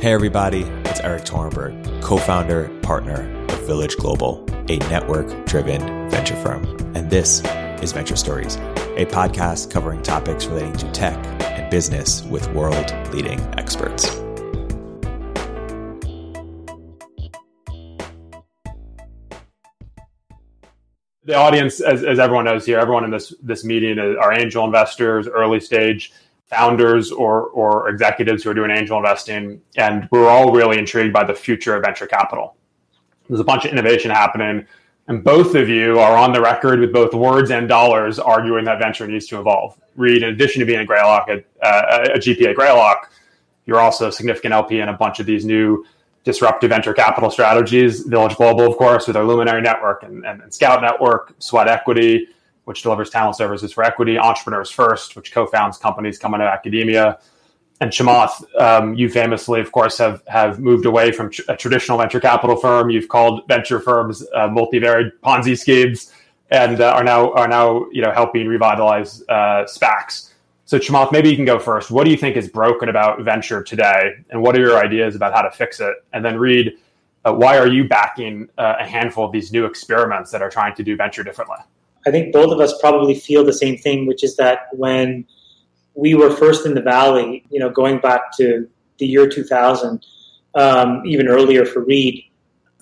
Hey everybody, it's Eric Torenberg, co-founder, partner of Village Global, a network-driven venture firm. And this is Venture Stories, a podcast covering topics relating to tech and business with world-leading experts. The audience, as everyone knows here, everyone in this meeting are angel investors, early stage founders or executives who are doing angel investing. And we're all really intrigued by the future of venture capital. There's a bunch of innovation happening. And both of you are on the record with both words and dollars arguing that venture needs to evolve. Reid, in addition to being a Greylock, a GPA Greylock, you're also a significant LP in a bunch of these new disruptive venture capital strategies, Village Global, of course, with our Luminary Network and Scout Network, Sweat Equity, which delivers talent services for equity, Entrepreneurs First, which co-founds companies coming out of academia, and Chamath, you famously, of course, have moved away from a traditional venture capital firm. You've called venture firms multivariate Ponzi schemes, and are now helping revitalize SPACs. So Chamath, maybe you can go first. What do you think is broken about venture today? And what are your ideas about how to fix it? And then Reid, why are you backing a handful of these new experiments that are trying to do venture differently? I think both of us probably feel the same thing, which is that when we were first in the Valley, going back to the year 2000, even earlier for Reid,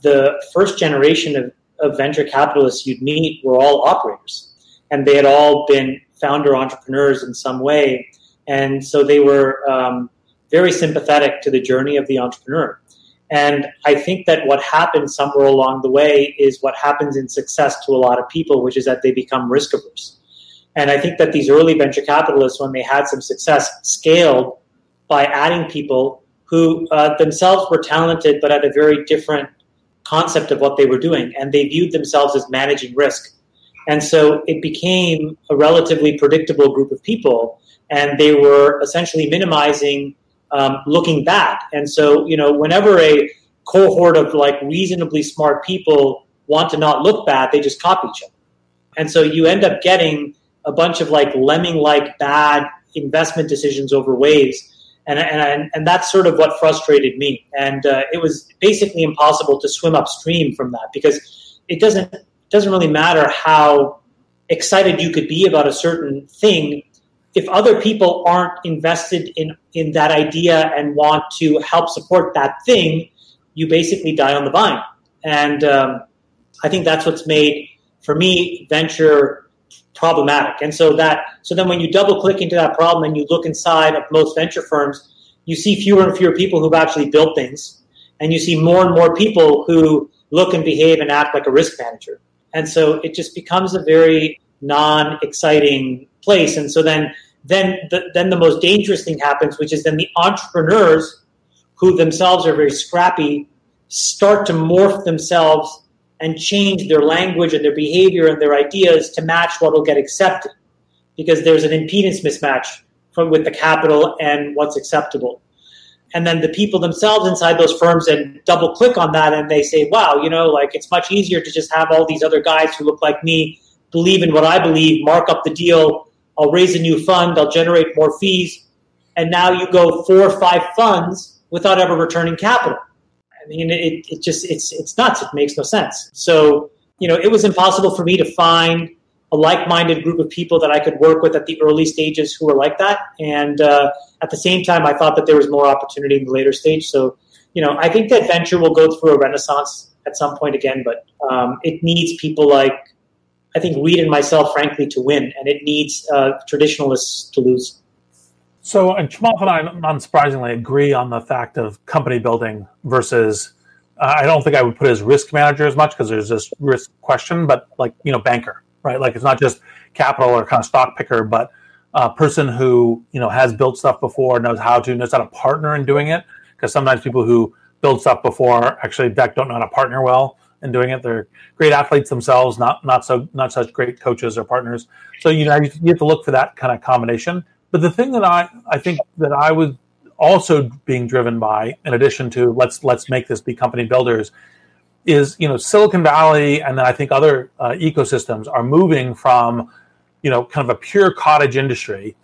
the first generation of venture capitalists you'd meet were all operators. And they had all been founder entrepreneurs in some way. And so they were very sympathetic to the journey of the entrepreneur. And I think that what happens somewhere along the way is what happens in success to a lot of people, which is that they become risk averse. And I think that these early venture capitalists, when they had some success, scaled by adding people who themselves were talented, but had a very different concept of what they were doing. And they viewed themselves as managing risk. And so it became a relatively predictable group of people, and they were essentially minimizing looking back. And so, whenever a cohort of reasonably smart people want to not look bad, they just copy each other. And so you end up getting a bunch of lemming-like bad investment decisions over waves. And that's sort of what frustrated me. And it was basically impossible to swim upstream from that, because it doesn't really matter how excited you could be about a certain thing if other people aren't invested in that idea and want to help support that thing. You basically die on the vine. And I think that's what's made, for me, venture problematic. And so then when you double click into that problem and you look inside of most venture firms, you see fewer and fewer people who've actually built things, and you see more and more people who look and behave and act like a risk manager. And so it just becomes a very non-exciting place. And so then the most dangerous thing happens, which is then the entrepreneurs, who themselves are very scrappy, start to morph themselves and change their language and their behavior and their ideas to match what will get accepted, because there's an impedance mismatch with the capital and what's acceptable. And then the people themselves inside those firms then double click on that, and they say, wow, it's much easier to just have all these other guys who look like me believe in what I believe, mark up the deal, I'll raise a new fund, I'll generate more fees. And now you go 4 or 5 funds without ever returning capital. I mean, it's nuts. It makes no sense. So, it was impossible for me to find a like-minded group of people that I could work with at the early stages who were like that. And at the same time, I thought that there was more opportunity in the later stage. So, I think that venture will go through a renaissance at some point again, but it needs people like, I think, Reid and myself, frankly, to win, and it needs traditionalists to lose. So, and Chamath and I, unsurprisingly, agree on the fact of company building versus, I don't think I would put it as risk manager as much, because there's this risk question, but banker. Right? It's not just capital or kind of stock picker, but a person who, has built stuff before, knows how to partner in doing it. Because sometimes people who build stuff before actually don't know how to partner well in doing it. They're great athletes themselves, not such great coaches or partners. So, you have to look for that kind of combination. But the thing that I think that I was also being driven by, in addition to let's make this be company builders, is, Silicon Valley, and then I think other ecosystems are moving from, kind of a pure cottage industry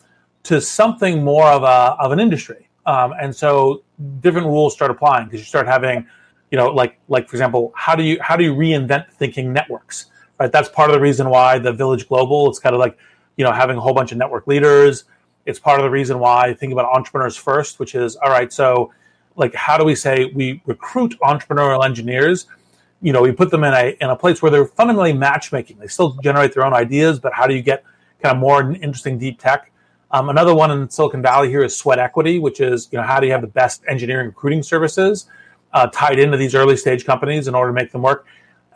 to something more of an industry. And so different rules start applying, because you start having, you know, like for example, how do you reinvent thinking networks, right? That's part of the reason why the Village Global, it's kind of like, you know, having a whole bunch of network leaders. It's part of the reason why I think about Entrepreneurs First, which is, all right, so like, how do we say we recruit entrepreneurial engineers? You know, we put them in a place where they're fundamentally matchmaking. They still generate their own ideas, but how do you get kind of more interesting deep tech? Another one in Silicon Valley here is Sweat Equity, which is, you know, how do you have the best engineering recruiting services tied into these early stage companies in order to make them work?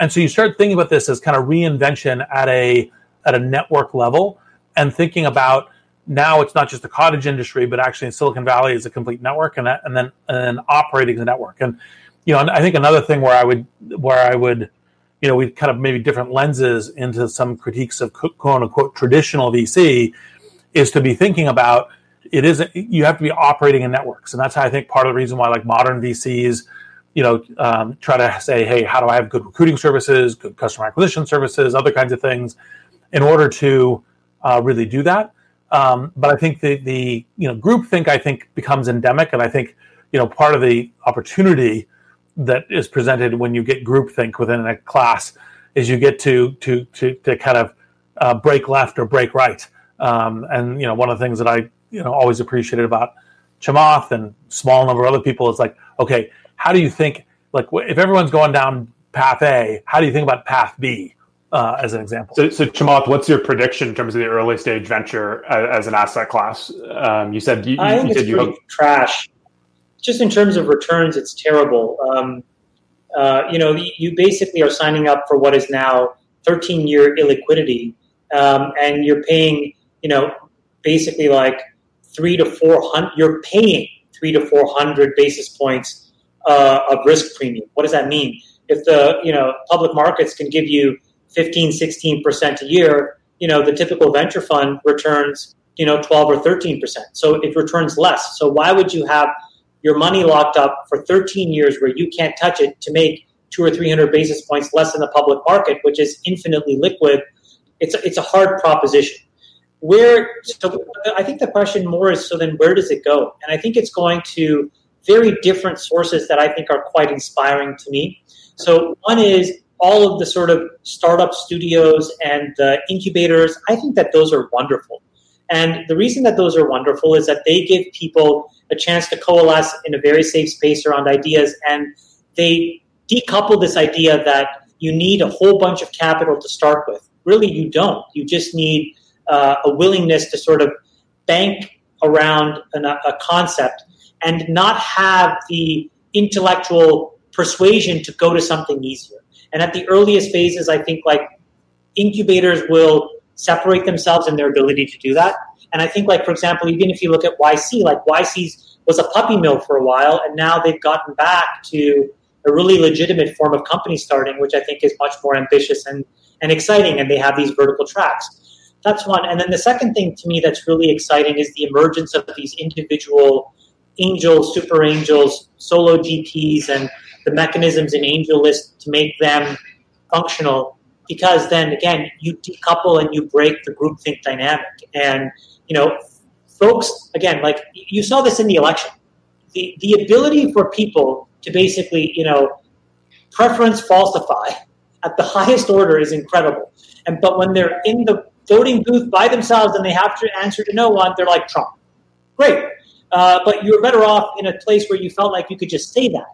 And so you start thinking about this as kind of reinvention at a network level, and thinking about now it's not just the cottage industry, but actually in Silicon Valley is a complete network, and then operating the network. And you know, I think another thing where I would, you know, we kind of maybe different lenses into some critiques of quote unquote traditional VC is to be thinking about it is you have to be operating in networks, and that's how I think part of the reason why like modern VCs, you know, try to say, hey, how do I have good recruiting services, good customer acquisition services, other kinds of things, in order to really do that. But I think the you know, groupthink, I think, becomes endemic, and I think, you know, part of the opportunity that is presented when you get groupthink within a class is you get to kind of break left or break right. And you know, one of the things that I, you know, always appreciated about Chamath and small number of other people is like, okay, how do you think, like, if everyone's going down path A, how do you think about path B? As an example. So Chamath, what's your prediction in terms of the early stage venture as an asset class? You said you trash. Just in terms of returns, it's terrible. You know, you basically are signing up for what is now 13-year illiquidity, and you're paying, you know, basically like 300 to 400. You're paying 300 to 400 basis points of risk premium. What does that mean? If the, you know, public markets can give you 15, 16% a year, you know, the typical venture fund returns, you know, 12 or 13%. So it returns less. So why would you have your money locked up for 13 years where you can't touch it to make 200 or 300 basis points less than the public market, which is infinitely liquid? It's a hard proposition. So I think the question more is, so then where does it go? And I think it's going to very different sources that I think are quite inspiring to me. So one is all of the sort of startup studios and the incubators. I think that those are wonderful. And the reason that those are wonderful is that they give people a chance to coalesce in a very safe space around ideas. And they decouple this idea that you need a whole bunch of capital to start with. Really, you don't. You just need a willingness to sort of bank around a concept and not have the intellectual persuasion to go to something easier. And at the earliest phases, I think like incubators will separate themselves in their ability to do that. And I think like, for example, even if you look at YC, like YC's was a puppy mill for a while, and now they've gotten back to a really legitimate form of company starting, which I think is much more ambitious and exciting. And they have these vertical tracks. That's one. And then the second thing to me that's really exciting is the emergence of these individual angels, super angels, solo GPs, and the mechanisms in AngelList to make them functional, because then again, you decouple and you break the groupthink dynamic. And, you know, folks, again, like you saw this in the election, the ability for people to basically, you know, preference falsify at the highest order is incredible. But when they're in the voting booth by themselves and they have to answer to no one, they're like Trump. Great. But you're better off in a place where you felt like you could just say that.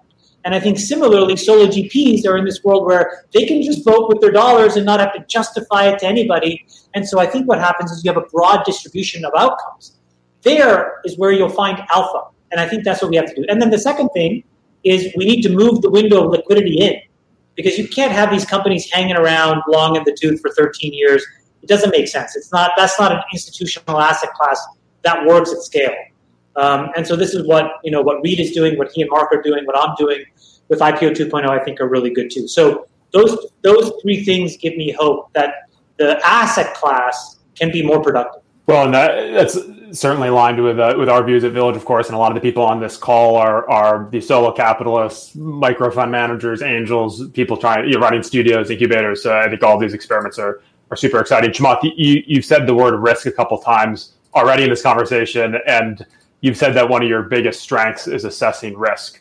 And I think similarly, solo GPs are in this world where they can just vote with their dollars and not have to justify it to anybody. And so I think what happens is you have a broad distribution of outcomes. There is where you'll find alpha. And I think that's what we have to do. And then the second thing is we need to move the window of liquidity in, because you can't have these companies hanging around long in the tooth for 13 years. It doesn't make sense. That's not an institutional asset class that works at scale. And so this is what, you know, what Reid is doing, what he and Mark are doing, what I'm doing with IPO 2.0, I think are really good too. So those three things give me hope that the asset class can be more productive. Well, and that's certainly aligned with our views at Village, of course, and a lot of the people on this call are the solo capitalists, micro fund managers, angels, people running studios, incubators. So I think all these experiments are super exciting. Chamath, you've said the word risk a couple times already in this conversation, and you've said that one of your biggest strengths is assessing risk.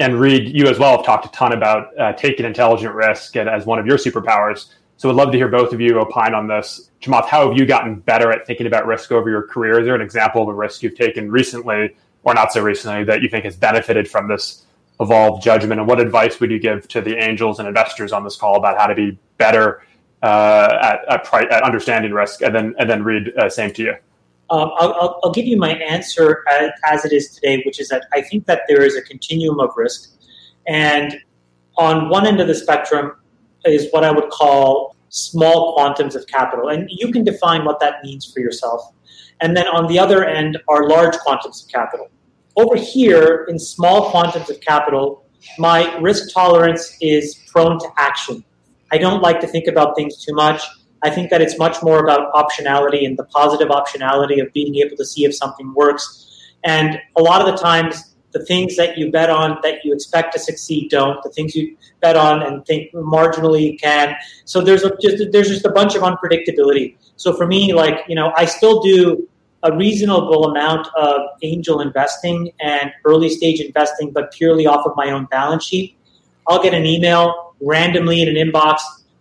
And Reid, you as well have talked a ton about taking intelligent risk and as one of your superpowers. So I'd love to hear both of you opine on this. Chamath, how have you gotten better at thinking about risk over your career? Is there an example of a risk you've taken recently or not so recently that you think has benefited from this evolved judgment? And what advice would you give to the angels and investors on this call about how to be better at understanding risk? And then Reid, same to you. I'll give you my answer as it is today, which is that I think that there is a continuum of risk. And on one end of the spectrum is what I would call small quantums of capital. And you can define what that means for yourself. And then on the other end are large quantums of capital. Over here, in small quantums of capital, my risk tolerance is prone to action. I don't like to think about things too much. I think that it's much more about optionality and the positive optionality of being able to see if something works. And a lot of the times, the things that you bet on that you expect to succeed don't. The things you bet on and think marginally can. So there's just a bunch of unpredictability. So for me, I still do a reasonable amount of angel investing and early stage investing, but purely off of my own balance sheet. I'll get an email randomly in an inbox.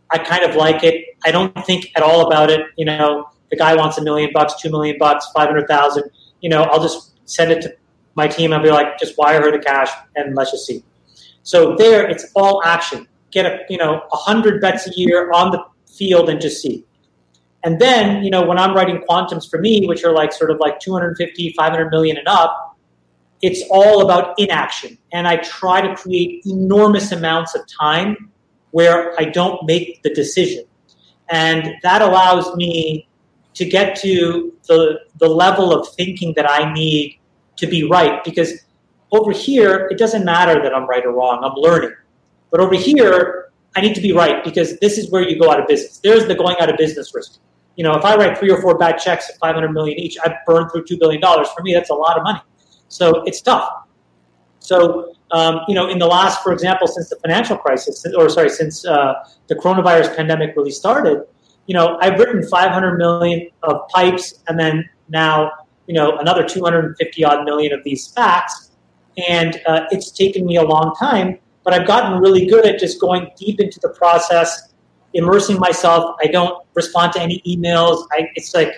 I kind of like it. I don't think at all about it. The guy wants $1 million, $2 million, 500,000. I'll just send it to my team. I'll be like, just wire her the cash and let's just see. So there, it's all action. Get 100 bets a year on the field and just see. And then, when I'm writing quantums for me, which are sort of 250, 500 million and up, it's all about inaction. And I try to create enormous amounts of time where I don't make the decision. And that allows me to get to the level of thinking that I need to be right. Because over here, it doesn't matter that I'm right or wrong. I'm learning. But over here, I need to be right because this is where you go out of business. There's the going out of business risk. If I write 3 or 4 bad checks at $500 million each, I've burned through $2 billion. For me, that's a lot of money. So it's tough. So, in the last, for example, since the financial crisis, since the coronavirus pandemic really started, I've written 500 million of pipes and then now, another 250 odd million of these SPACs. And it's taken me a long time, but I've gotten really good at just going deep into the process, immersing myself. I don't respond to any emails. I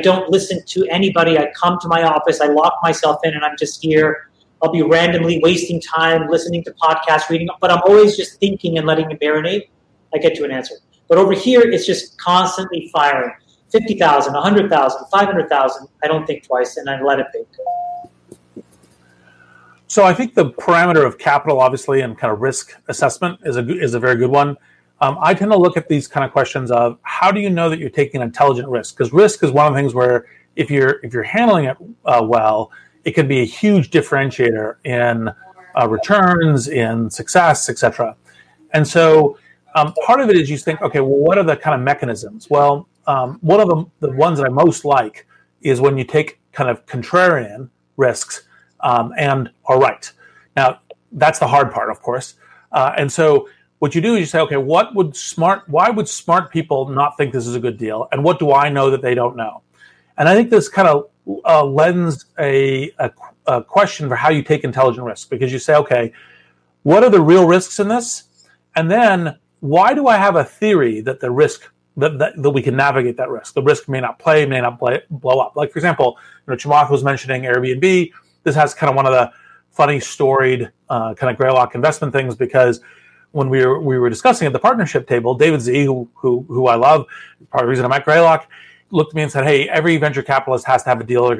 don't listen to anybody. I come to my office, I lock myself in and I'm just here. I'll be randomly wasting time listening to podcasts, reading, but I'm always just thinking and letting it marinate. I get to an answer. But over here, it's just constantly firing. 50,000, 100,000, 500,000. I don't think twice, and I let it bake. So I think the parameter of capital, obviously, and kind of risk assessment is a very good one. I tend to look at these kind of questions of how do you know that you're taking an intelligent risk? Because risk is one of the things where if you're handling it well, it could be a huge differentiator in returns, in success, et cetera. And so part of it is you think, okay, well, what are the kind of mechanisms? Well, one of the ones that I most like is when you take kind of contrarian risks and are right. Now, that's the hard part, of course. And so what you do is you say, okay, why would smart people not think this is a good deal? And what do I know that they don't know? And I think this kind of lends a question for how you take intelligent risks, because you say, okay, what are the real risks in this? And then why do I have a theory that the risk that we can navigate that risk? The risk may not blow up. Like, for example, Chamath was mentioning Airbnb. This has kind of one of the funny storied kind of Greylock investment things, because when we were discussing at the partnership table, David Z, who I love, part of the reason I'm at Greylock, looked at me and said, "Hey, every venture capitalist has to have a deal they're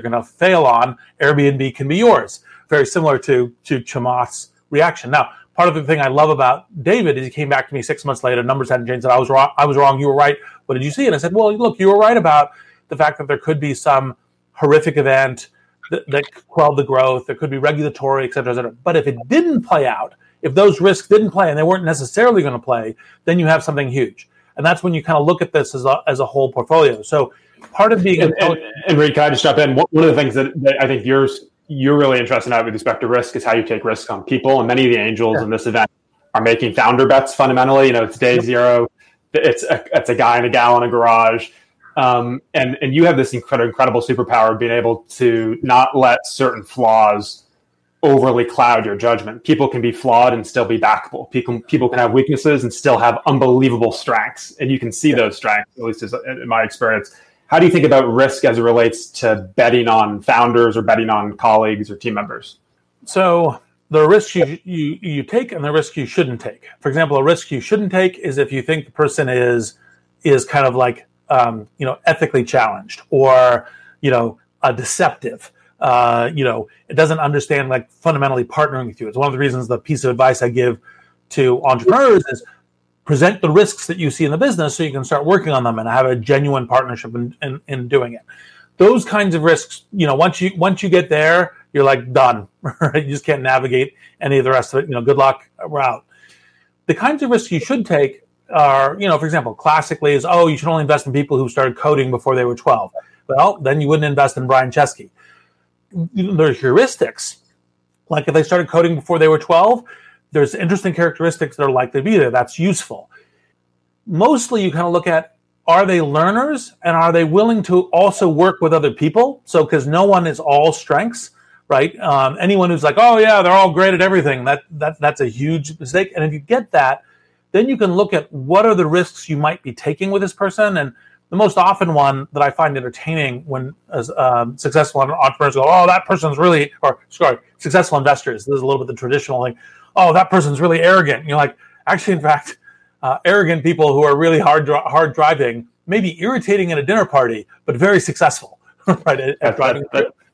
gonna fail on. Airbnb can be yours." Very similar to Chamath's reaction. Now, part of the thing I love about David is he came back to me 6 months later, numbers hadn't changed, said, "I was wrong. You were right. What did you see?" And I said, "Well, look, you were right about the fact that there could be some horrific event that quelled the growth. There could be regulatory, et cetera, et cetera. But if it didn't play out, if those risks didn't play and they weren't necessarily going to play, then you have something huge." And that's when you kind of look at this as a whole portfolio. So part of being... And Reid, can I just jump in? One of the things that I think you're really interested in with respect to risk is how you take risk on people. And many of the angels in this event are making founder bets fundamentally. It's day zero. It's a guy and a gal in a garage. And you have this incredible superpower of being able to not let certain flaws overly cloud your judgment. People can be flawed and still be backable. People can have weaknesses and still have unbelievable strengths. And you can see those strengths, at least in my experience. How do you think about risk as it relates to betting on founders or betting on colleagues or team members? So the risk you take and the risk you shouldn't take. For example, a risk you shouldn't take is if you think the person is kind of like, ethically challenged or, deceptive. It doesn't understand like fundamentally partnering with you. It's one of the reasons the piece of advice I give to entrepreneurs is present the risks that you see in the business so you can start working on them and have a genuine partnership in doing it. Those kinds of risks, once you get there, you're like done, right? You just can't navigate any of the rest of it. Good luck, we're out. The kinds of risks you should take are, for example, classically is, you should only invest in people who started coding before they were 12. Well, then you wouldn't invest in Brian Chesky. There's heuristics. Like if they started coding before they were 12, there's interesting characteristics that are likely to be there. That's useful. Mostly you kind of look at, are they learners and are they willing to also work with other people? So, because no one is all strengths, right? Anyone who's like, they're all great at everything. That's a huge mistake. And if you get that, then you can look at what are the risks you might be taking with this person. And the most often one that I find entertaining when successful entrepreneurs go, successful investors, this is a little bit the traditional thing, that person's really arrogant. You're like, actually, in fact, arrogant people who are really hard driving, maybe irritating at a dinner party, but very successful. Right? At driving.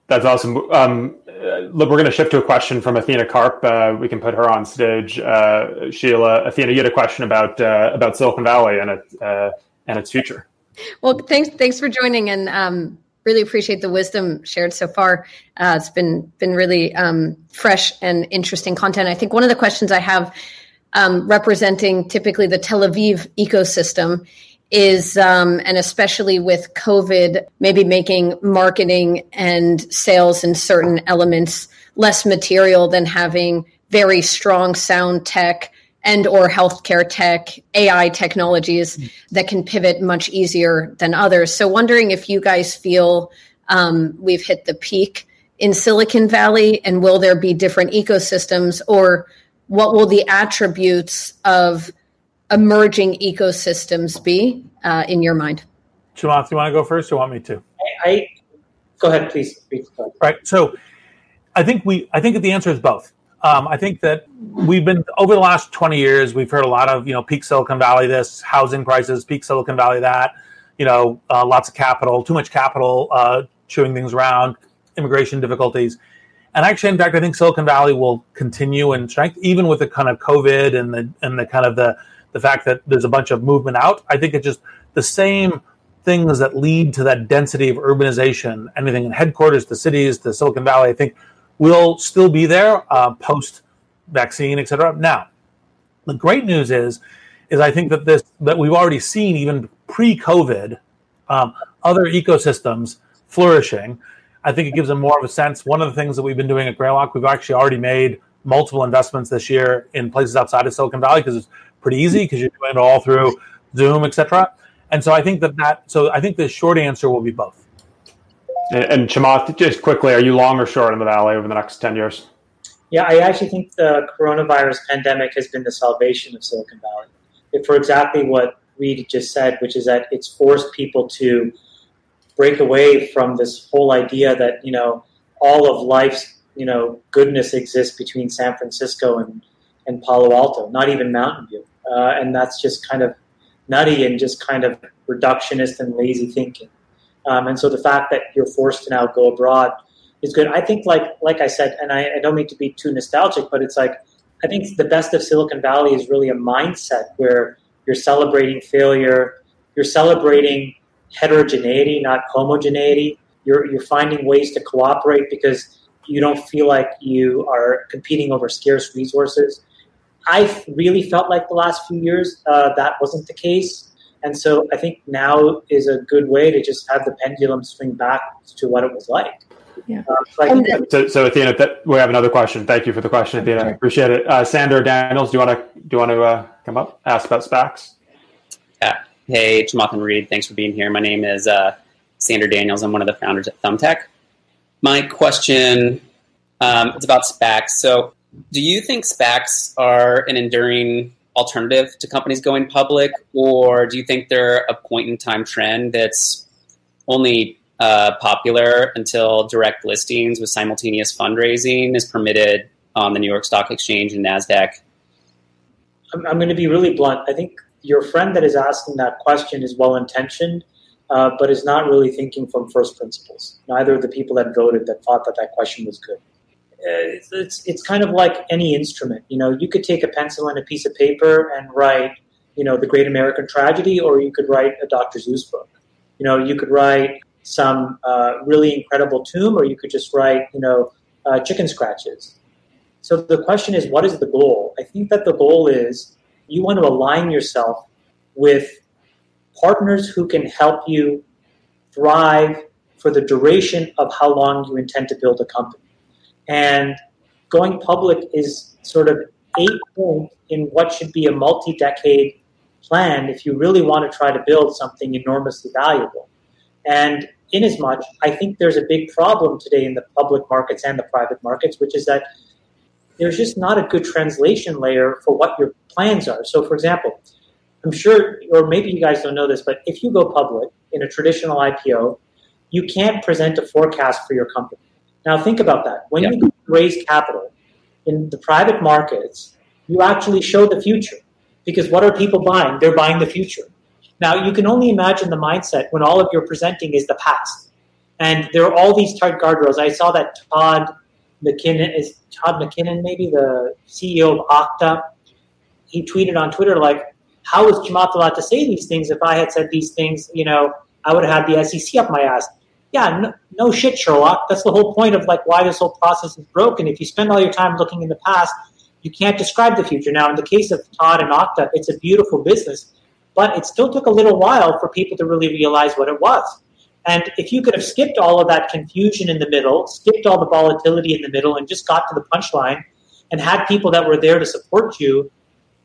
That's awesome. Look, we're going to shift to a question from Athena Karp. We can put her on stage. Sheila, Athena, you had a question about Silicon Valley and its future. Well, thanks for joining, and really appreciate the wisdom shared so far. It's been really fresh and interesting content. I think one of the questions I have representing typically the Tel Aviv ecosystem is, and especially with COVID, maybe making marketing and sales and certain elements less material than having very strong sound tech and or healthcare tech, AI technologies that can pivot much easier than others. So wondering if you guys feel we've hit the peak in Silicon Valley, and will there be different ecosystems, or what will the attributes of emerging ecosystems be in your mind? Chamath, you want to go first or want me to? I go ahead, please. All right. So I think the answer is both. I think that we've been, over the last 20 years, we've heard a lot of, peak Silicon Valley, this housing crisis, peak Silicon Valley, that, lots of capital, too much capital, chewing things around, immigration difficulties. And actually, in fact, I think Silicon Valley will continue in strength, even with the kind of COVID and the kind of the fact that there's a bunch of movement out. I think it's just the same things that lead to that density of urbanization, anything in headquarters, the cities, the Silicon Valley, I think will still be there post-vaccine, et cetera. Now, the great news is I think that we've already seen, even pre-COVID, other ecosystems flourishing. I think it gives them more of a sense. One of the things that we've been doing at Greylock, we've actually already made multiple investments this year in places outside of Silicon Valley because it's pretty easy because you're doing it all through Zoom, et cetera. And so I think that the short answer will be both. And Chamath, just quickly, are you long or short in the Valley over the next 10 years? Yeah, I actually think the coronavirus pandemic has been the salvation of Silicon Valley. For exactly what Reid just said, which is that it's forced people to break away from this whole idea that, all of life's, goodness exists between San Francisco and Palo Alto, not even Mountain View. And that's just kind of nutty and just kind of reductionist and lazy thinking. And so the fact that you're forced to now go abroad is good. I think, like I said, and I don't mean to be too nostalgic, but it's like, I think the best of Silicon Valley is really a mindset where you're celebrating failure, you're celebrating heterogeneity, not homogeneity. You're finding ways to cooperate because you don't feel like you are competing over scarce resources. I really felt like the last few years that wasn't the case. And so I think now is a good way to just have the pendulum swing back to what it was like. Yeah. So Athena, we have another question. Thank you for the question, Athena. Sure. Appreciate it. Sander Daniels, do you want to come up, ask about SPACs? Yeah. Hey, Chamath and Reid, thanks for being here. My name is Sander Daniels. I'm one of the founders at Thumbtack. My question, it's about SPACs. So do you think SPACs are an enduring alternative to companies going public, or do you think they're a point-in-time trend that's only popular until direct listings with simultaneous fundraising is permitted on the New York Stock Exchange and NASDAQ? I'm going to be really blunt. I think your friend that is asking that question is well-intentioned, but is not really thinking from first principles. Neither of the people that voted that thought that question was good. It's kind of like any instrument. You know, you could take a pencil and a piece of paper and write, you know, The Great American Tragedy, or you could write a Dr. Seuss book. You know, you could write some really incredible tome, or you could just write, you know, chicken scratches. So the question is, what is the goal? I think that the goal is you want to align yourself with partners who can help you thrive for the duration of how long you intend to build a company. And going public is sort of a point in what should be a multi-decade plan if you really want to try to build something enormously valuable. And in as much, I think there's a big problem today in the public markets and the private markets, which is that there's just not a good translation layer for what your plans are. So, for example, I'm sure, or maybe you guys don't know this, but if you go public in a traditional IPO, you can't present a forecast for your company. Now think about that. When you raise capital in the private markets, you actually show the future, because what are people buying? They're buying the future. Now you can only imagine the mindset when all of your presenting is the past. And there are all these tight guardrails. I saw that Todd McKinnon, maybe the CEO of Okta, he tweeted on Twitter, like, how is Chamath allowed to say these things? If I had said these things, you know, I would have had the SEC up my ass. Yeah, no shit, Sherlock. That's the whole point of, like, why this whole process is broken. If you spend all your time looking in the past, you can't describe the future. Now, in the case of Todd and Okta, it's a beautiful business, but it still took a little while for people to really realize what it was. And if you could have skipped all of that confusion in the middle, skipped all the volatility in the middle, and just got to the punchline and had people that were there to support you,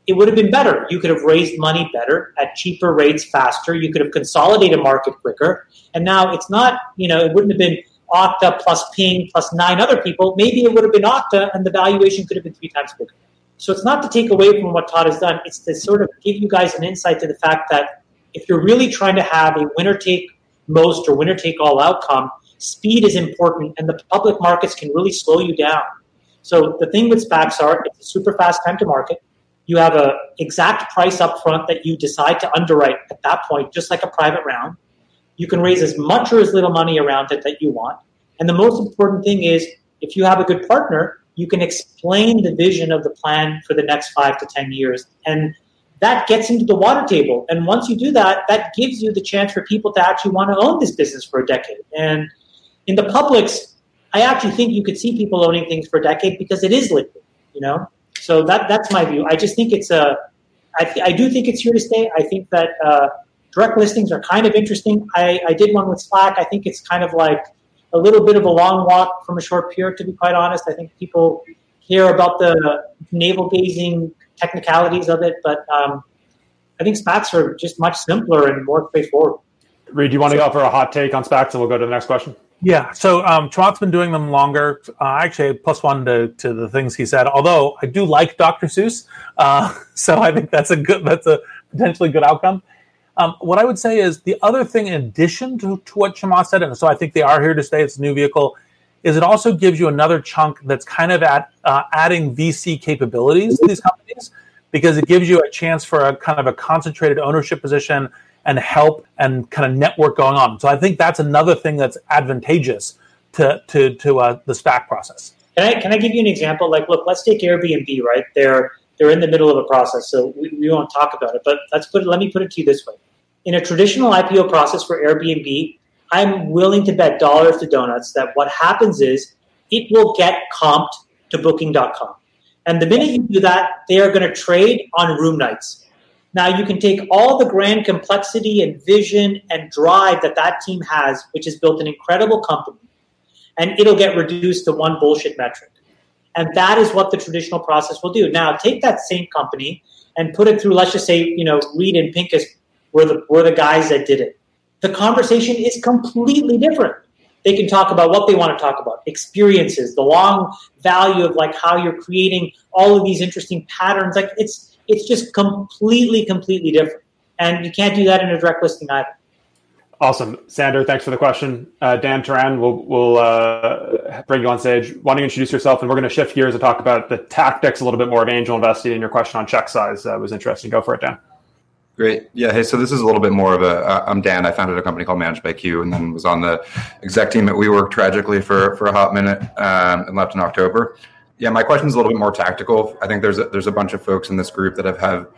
it would have been better. You could have raised money better at cheaper rates faster. You could have consolidated a market quicker. And now it's not, you know, it wouldn't have been Okta plus Ping plus 9 other people. Maybe it would have been Okta, and the valuation could have been 3 times bigger. So it's not to take away from what Todd has done. It's to sort of give you guys an insight to the fact that if you're really trying to have a winner-take-most or winner-take-all outcome, speed is important, and the public markets can really slow you down. So the thing with SPACs are it's a super fast time to market. You have an exact price up front that you decide to underwrite at that point, just like a private round. You can raise as much or as little money around it that you want. And the most important thing is, if you have a good partner, you can explain the vision of the plan for the next 5 to 10 years. And that gets into the water table. And once you do that, that gives you the chance for people to actually want to own this business for a decade. And in the publics, I actually think you could see people owning things for a decade because it is liquid, you know? So that's my view. I just think it's I do think it's here to stay. I think that direct listings are kind of interesting. I did one with Slack. I think it's kind of like a little bit of a long walk from a short pier, to be quite honest. I think people care about the navel-gazing technicalities of it, but I think SPACs are just much simpler and more straightforward. Reid, do you want to go for a hot take on SPACs, and we'll go to the next question? Yeah, so Chamath's been doing them longer. Actually, plus one to the things he said. Although I do like Dr. Seuss, so I think that's a potentially good outcome. What I would say is the other thing, in addition to what Chamath said, and so I think they are here to stay. It's a new vehicle. Is it also gives you another chunk that's kind of adding VC capabilities to these companies, because it gives you a chance for a kind of a concentrated ownership position and help and kind of network going on. So I think that's another thing that's advantageous to the SPAC process. Can I give you an example? Like, look, let's take Airbnb, right? They're in the middle of a process, so we won't talk about it. But let me put it to you this way. In a traditional IPO process for Airbnb, I'm willing to bet dollars to donuts that what happens is it will get comped to Booking.com. And the minute you do that, they are going to trade on room nights. Now, you can take all the grand complexity and vision and drive that team has, which has built an incredible company, and it'll get reduced to one bullshit metric. And that is what the traditional process will do. Now, take that same company and put it through, let's just say, you know, Reid and Pincus We're the guys that did it. The conversation is completely different. They can talk about what they want to talk about, experiences, the long value of like how you're creating all of these interesting patterns. Like it's just completely different. And you can't do that in a direct listing either. Awesome. Sander, thanks for the question. Dan Turan, we'll bring you on stage. Why don't you introduce yourself, and we're going to shift gears and talk about the tactics a little bit more of angel investing, and your question on check size was interesting. Go for it, Dan. Great. Yeah. Hey, so this is a little bit more of a, I'm Dan. I founded a company called Managed by Q, and then was on the exec team at WeWork tragically for a hot minute and left in October. Yeah, my question is a little bit more tactical. I think there's a bunch of folks in this group that have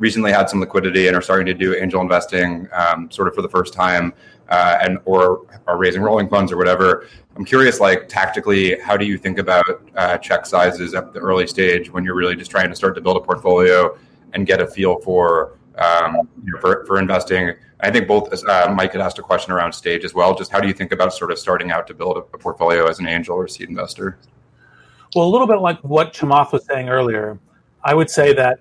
recently had some liquidity and are starting to do angel investing sort of for the first time and or are raising rolling funds or whatever. I'm curious, like tactically, how do you think about check sizes at the early stage when you're really just trying to start to build a portfolio and get a feel for investing? I think both Mike had asked a question around stage as well. Just how do you think about sort of starting out to build a portfolio as an angel or seed investor? Well, a little bit like what Chamath was saying earlier, I would say that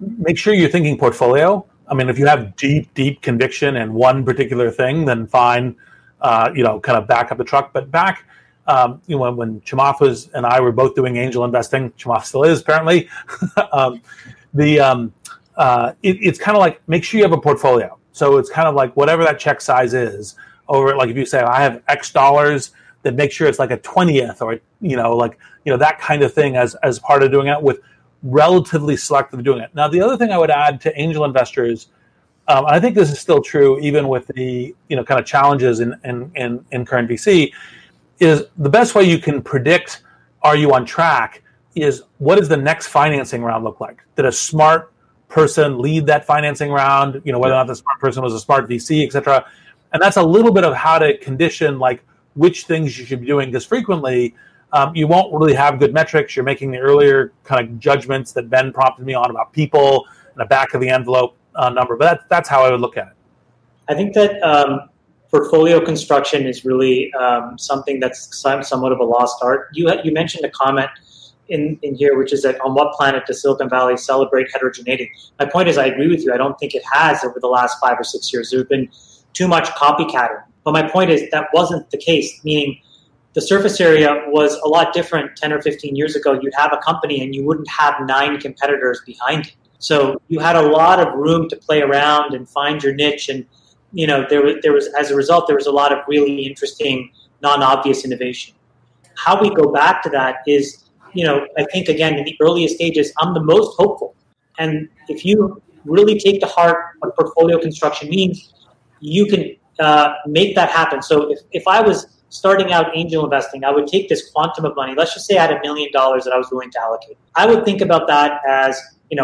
make sure you're thinking portfolio. I mean, if you have deep conviction in one particular thing, then fine, kind of back up the truck. But back, when Chamath was and I were both doing angel investing, Chamath still is apparently. It's kind of like make sure you have a portfolio. So it's kind of like whatever that check size is. Over like if you say I have X dollars, then make sure it's like a 20th or that kind of thing as part of doing it with. Relatively selectively doing it. Now, the other thing I would add to angel investors, I think this is still true even with the kind of challenges in current VC, is the best way you can predict are you on track is what does the next financing round look like? Did a smart person lead that financing round? Whether or not the smart person was a smart VC, et cetera. And that's a little bit of how to condition like which things you should be doing, because frequently. You won't really have good metrics. You're making the earlier kind of judgments that Ben prompted me on about people and a back-of-the-envelope number. But that's how I would look at it. I think that portfolio construction is really something that's somewhat of a lost art. You mentioned a comment in here, which is that on what planet does Silicon Valley celebrate heterogeneity? My point is I agree with you. I don't think it has over the last 5 or 6 years. There have been too much copycatting. But my point is that wasn't the case, meaning the surface area was a lot different 10 or 15 years ago. You'd have a company and you wouldn't have 9 competitors behind it. So you had a lot of room to play around and find your niche. And, there was as a result, there was a lot of really interesting, non-obvious innovation. How we go back to that is, I think, again, in the earliest stages, I'm the most hopeful. And if you really take to heart what portfolio construction means, you can make that happen. So if I was starting out angel investing, I would take this quantum of money. Let's just say I had $1 million that I was willing to allocate. I would think about that as,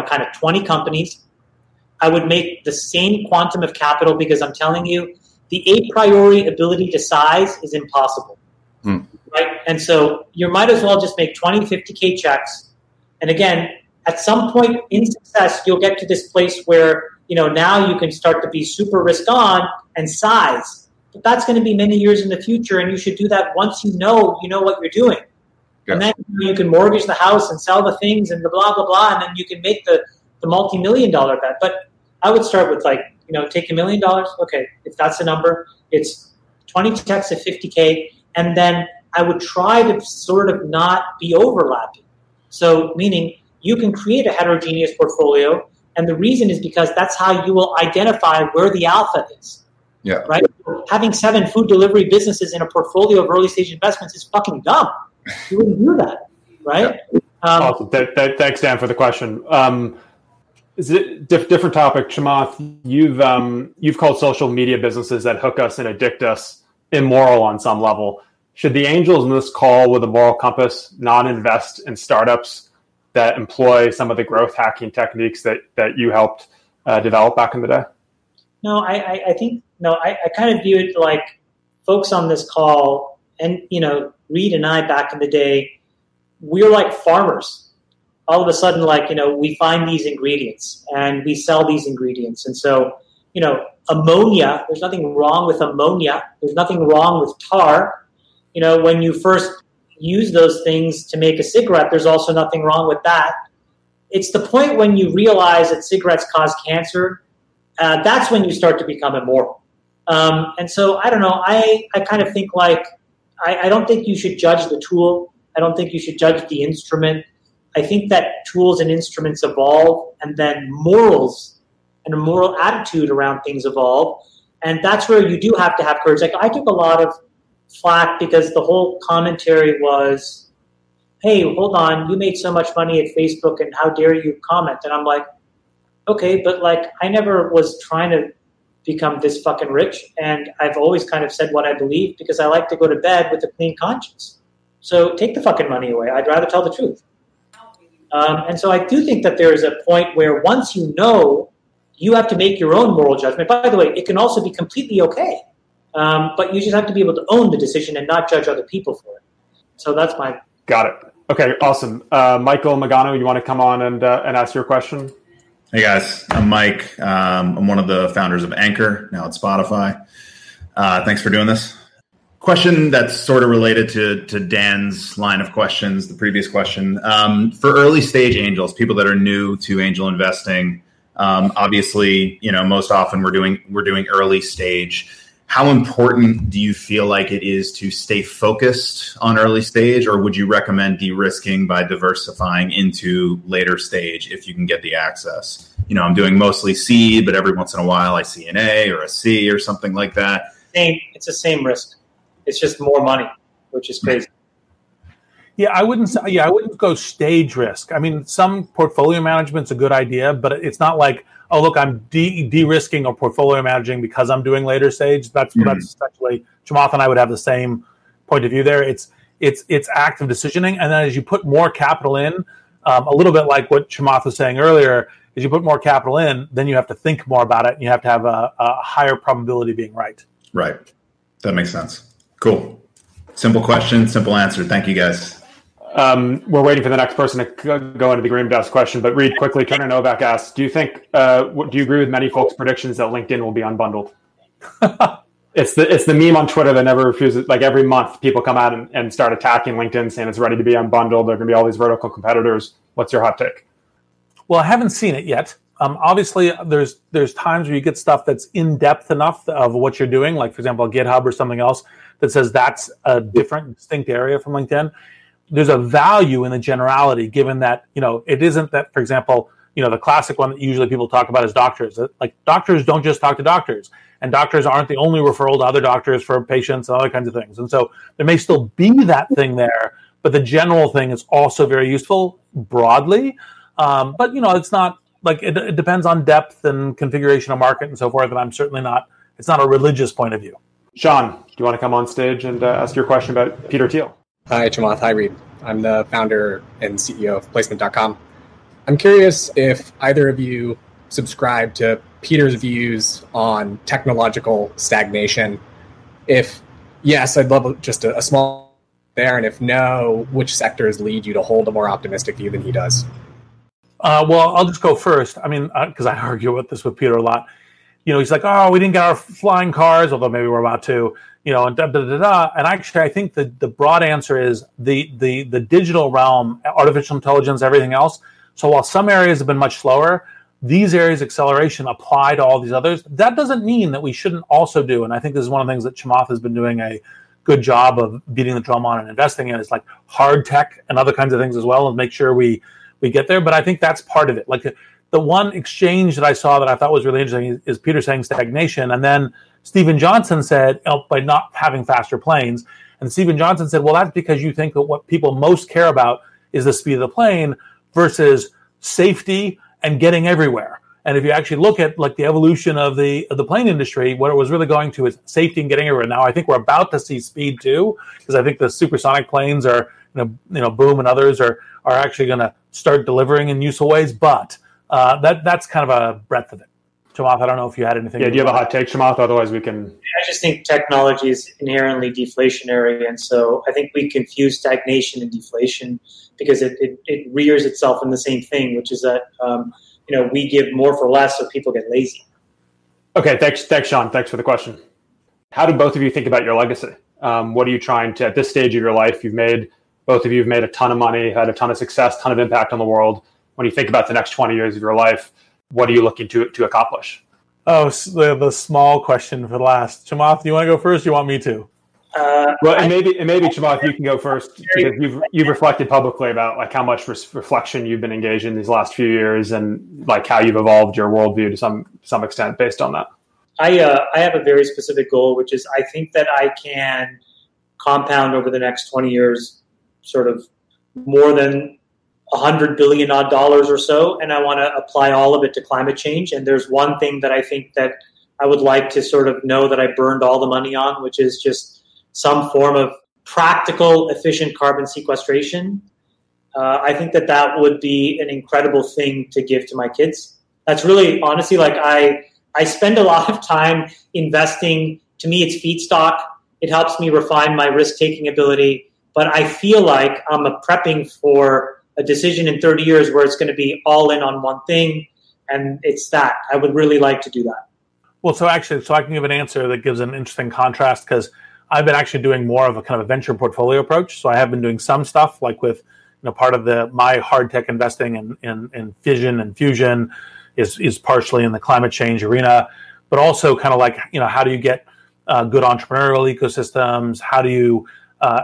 kind of 20 companies. I would make the same quantum of capital because I'm telling you, the a priori ability to size is impossible, right? And so you might as well just make 20, 50K checks. And again, at some point in success, you'll get to this place where, now you can start to be super risk on and size. But that's going to be many years in the future, and you should do that once you know what you're doing. Gotcha. And then you can mortgage the house and sell the things and the blah, blah, blah, and then you can make the multi-million-dollar bet. But I would start with, take $1 million. Okay, if that's the number, it's 20 checks at 50K, and then I would try to sort of not be overlapping. So meaning you can create a heterogeneous portfolio, and the reason is because that's how you will identify where the alpha is. Yeah. Right. Having 7 food delivery businesses in a portfolio of early stage investments is fucking dumb. You wouldn't do that, right? Yeah. Awesome. Thanks, Dan, for the question. Is it different topic, Chamath? You've called social media businesses that hook us and addict us immoral on some level. Should the angels in this call with a moral compass not invest in startups that employ some of the growth hacking techniques that you helped develop back in the day? No, I think. No, I kind of view it like folks on this call and, Reid and I back in the day, we're like farmers. All of a sudden, we find these ingredients and we sell these ingredients. And so, ammonia, there's nothing wrong with ammonia. There's nothing wrong with tar. When you first use those things to make a cigarette, there's also nothing wrong with that. It's the point when you realize that cigarettes cause cancer that's when you start to become immortal. And so, I don't know, I kind of think like, I don't think you should judge the tool. I don't think you should judge the instrument. I think that tools and instruments evolve, and then morals and a moral attitude around things evolve. And that's where you do have to have courage. Like, I took a lot of flack because the whole commentary was, hey, hold on, you made so much money at Facebook and how dare you comment? And I'm like, okay, but like, I never was trying to become this fucking rich. And I've always kind of said what I believe because I like to go to bed with a clean conscience. So take the fucking money away. I'd rather tell the truth. And so I do think that there is a point where once you know, you have to make your own moral judgment. By the way, it can also be completely okay. But you just have to be able to own the decision and not judge other people for it. So that's my... Got it. Okay, awesome. Michael Magano, you want to come on and ask your question? Hey, guys. I'm Mike. I'm one of the founders of Anchor, now at Spotify. Thanks for doing this. Question that's sort of related to Dan's line of questions, the previous question. For early stage angels, people that are new to angel investing, obviously, you know, most often we're doing early stage. How important do you feel like it is to stay focused on early stage, or would you recommend de-risking by diversifying into later stage if you can get the access? You know, I'm doing mostly seed, but every once in a while I see an A or a C or something like that. It's the same risk. It's just more money, which is crazy. Yeah, I wouldn't go stage risk. I mean, some portfolio management's a good idea, but it's not like, oh, look, I'm de-risking or portfolio managing because I'm doing later stage. That's essentially, Chamath and I would have the same point of view there. It's active decisioning, and then as you put more capital in, a little bit like what Chamath was saying earlier, as you put more capital in, then you have to think more about it, and you have to have a higher probability of being right. Right. That makes sense. Cool. Simple question, simple answer. Thank you, guys. We're waiting for the next person to go into the green desk question, but Reid, quickly, Turner Novak asks, do you agree with many folks' predictions that LinkedIn will be unbundled? It's the meme on Twitter that never refuses. Like, every month people come out and start attacking LinkedIn, saying it's ready to be unbundled. There are going to be all these vertical competitors. What's your hot take? Well, I haven't seen it yet. Obviously, there's times where you get stuff that's in-depth enough of what you're doing, like, for example, GitHub or something else that says that's a different, distinct area from LinkedIn. There's a value in the generality, given that, you know, it isn't that, for example, you know, the classic one that usually people talk about is doctors. Like, doctors don't just talk to doctors, and doctors aren't the only referral to other doctors for patients and other kinds of things. And so there may still be that thing there, but the general thing is also very useful broadly. But, you know, it's not... Like, it depends on depth and configuration of market and so forth, and I'm certainly not, it's not a religious point of view. Sean, do you want to come on stage and ask your question about Peter Thiel? Hi, Chamath. Hi, Reid. I'm the founder and CEO of Placement.com. I'm curious if either of you subscribe to Peter's views on technological stagnation. If yes, I'd love just a small there, and if no, which sectors lead you to hold a more optimistic view than he does? Well, I'll just go first. I mean, because I argue with this with Peter a lot. You know, he's like, oh, we didn't get our flying cars, although maybe we're about to, you know, and da-da-da-da. And actually, I think the broad answer is the digital realm, artificial intelligence, everything else. So while some areas have been much slower, these areas' acceleration apply to all these others. That doesn't mean that we shouldn't also do, and I think this is one of the things that Chamath has been doing a good job of beating the drum on and investing in, is like hard tech and other kinds of things as well, and make sure we get there. But I think that's part of it. Like, the one exchange that I saw that I thought was really interesting is Peter saying stagnation. And then Stephen Johnson said, oh, by not having faster planes. And Stephen Johnson said, well, that's because you think that what people most care about is the speed of the plane versus safety and getting everywhere. And if you actually look at, like, the evolution of the plane industry, what it was really going to is safety and getting everywhere. Now, I think we're about to see speed too, because I think the supersonic planes are, you know, Boom and others are actually going to start delivering in useful ways. But that's kind of a breadth of it. Chamath, I don't know if you had anything. Yeah, do you have a hot take, Chamath? Otherwise, we can... I just think technology is inherently deflationary. And so I think we confuse stagnation and deflation because it rears itself in the same thing, which is that, you know, we give more for less, so people get lazy. Okay, thanks, Sean. Thanks for the question. How do both of you think about your legacy? What are you trying to, at this stage of your life, both of you have made a ton of money, had a ton of success, ton of impact on the world. When you think about the next 20 years of your life, what are you looking to accomplish? Oh, the small question for last. Chamath, do you want to go first? Or do you want me to? Well, and maybe Chamath, you can go first because you've reflected publicly about like how much reflection you've been engaged in these last few years and like how you've evolved your worldview to some extent based on that. I have a very specific goal, which is I think that I can compound over the next 20 years, sort of more than $100 billion or so, and I want to apply all of it to climate change. And there's one thing that I think that I would like to sort of know that I burned all the money on, which is just some form of practical, efficient carbon sequestration. I think that that would be an incredible thing to give to my kids. That's really, honestly, like I spend a lot of time investing. To me, it's feedstock. It helps me refine my risk-taking ability. But I feel like I'm prepping for a decision in 30 years where it's going to be all in on one thing. And it's that. I would really like to do that. Well, so I can give an answer that gives an interesting contrast because I've been actually doing more of a kind of a venture portfolio approach. So I have been doing some stuff like with, part of my hard tech investing in fission and fusion is partially in the climate change arena, but also kind of like, how do you get good entrepreneurial ecosystems? How do you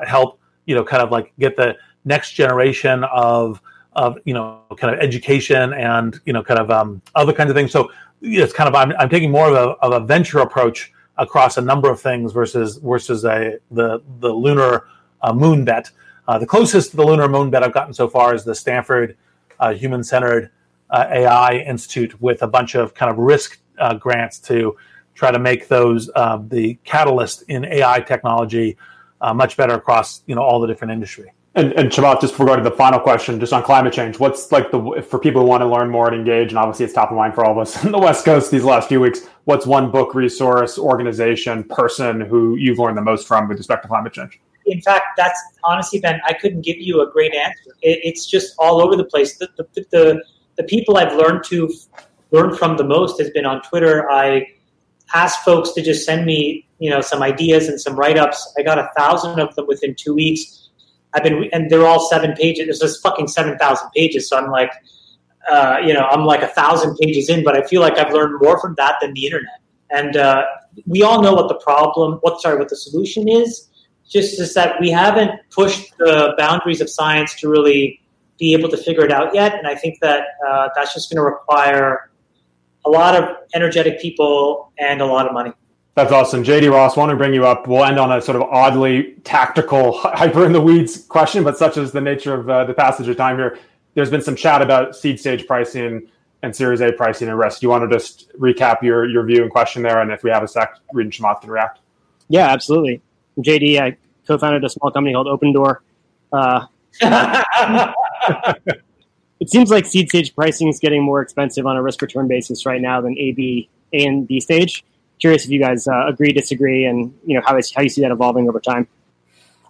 help, kind of like get the next generation of kind of education and, kind of other kinds of things. So it's kind of, I'm taking more of a venture approach across a number of things versus the lunar moon bet. The closest to the lunar moon bet I've gotten so far is the Stanford Human-Centered AI Institute with a bunch of kind of risk grants to try to make those the catalyst in AI technology much better across all the different industry. And Chamath, just regarding the final question, just on climate change, what's like for people who want to learn more and engage, and obviously it's top of mind for all of us on the West Coast these last few weeks, what's one book, resource, organization, person who you've learned the most from with respect to climate change? In fact, that's honestly, Ben, I couldn't give you a great answer. It's just all over the place. The people I've learned from the most has been on Twitter. I asked folks to just send me, some ideas and some write-ups. I got 1,000 of them within 2 weeks. And they're all 7 pages. It's just fucking 7,000 pages. So I'm like, I'm like 1,000 pages in, but I feel like I've learned more from that than the internet. And we all know what the solution is. Just is that we haven't pushed the boundaries of science to really be able to figure it out yet. And I think that that's just going to require a lot of energetic people and a lot of money. That's awesome. JD Ross, want to bring you up. We'll end on a sort of oddly tactical, hyper in the weeds question, but such is the nature of the passage of time here. There's been some chat about seed stage pricing and Series A pricing and risk. Do you want to just recap your view and question there? And if we have a sec, Reid and Chamath can react. Yeah, absolutely. JD, I co-founded a small company called Open Door. It seems like seed stage pricing is getting more expensive on a risk return basis right now than A and B stage. Curious if you guys agree, disagree, and how you see that evolving over time.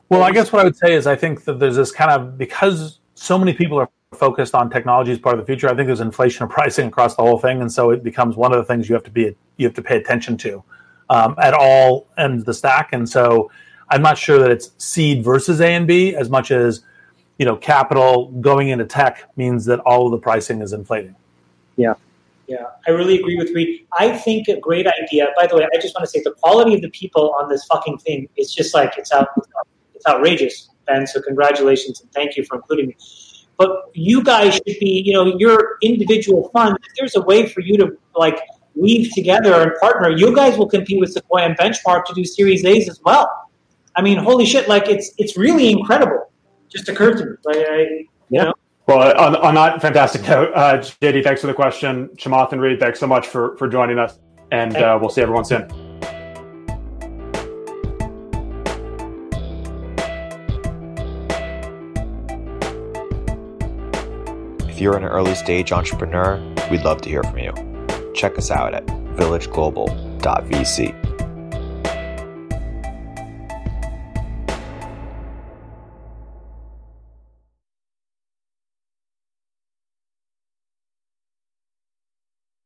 Well, I guess what I would say is I think that there's this kind of, because so many people are focused on technology as part of the future, I think there's inflation of pricing across the whole thing, and so it becomes one of the things you have to pay attention to at all ends of the stack. And so I'm not sure that it's seed versus A and B as much as capital going into tech means that all of the pricing is inflating. Yeah. Yeah, I really agree with Reid. I think a great idea, by the way, I just want to say the quality of the people on this fucking thing is just like, it's outrageous, Ben. So congratulations and thank you for including me. But you guys should be, your individual fund, if there's a way for you to like weave together and partner, you guys will compete with Sequoia and Benchmark to do Series A's as well. I mean, holy shit, like it's really incredible. Just occurred to me. Well, on that fantastic note, JD, thanks for the question. Chamath and Reid, thanks so much for joining us, and we'll see everyone soon. If you're an early-stage entrepreneur, we'd love to hear from you. Check us out at villageglobal.vc.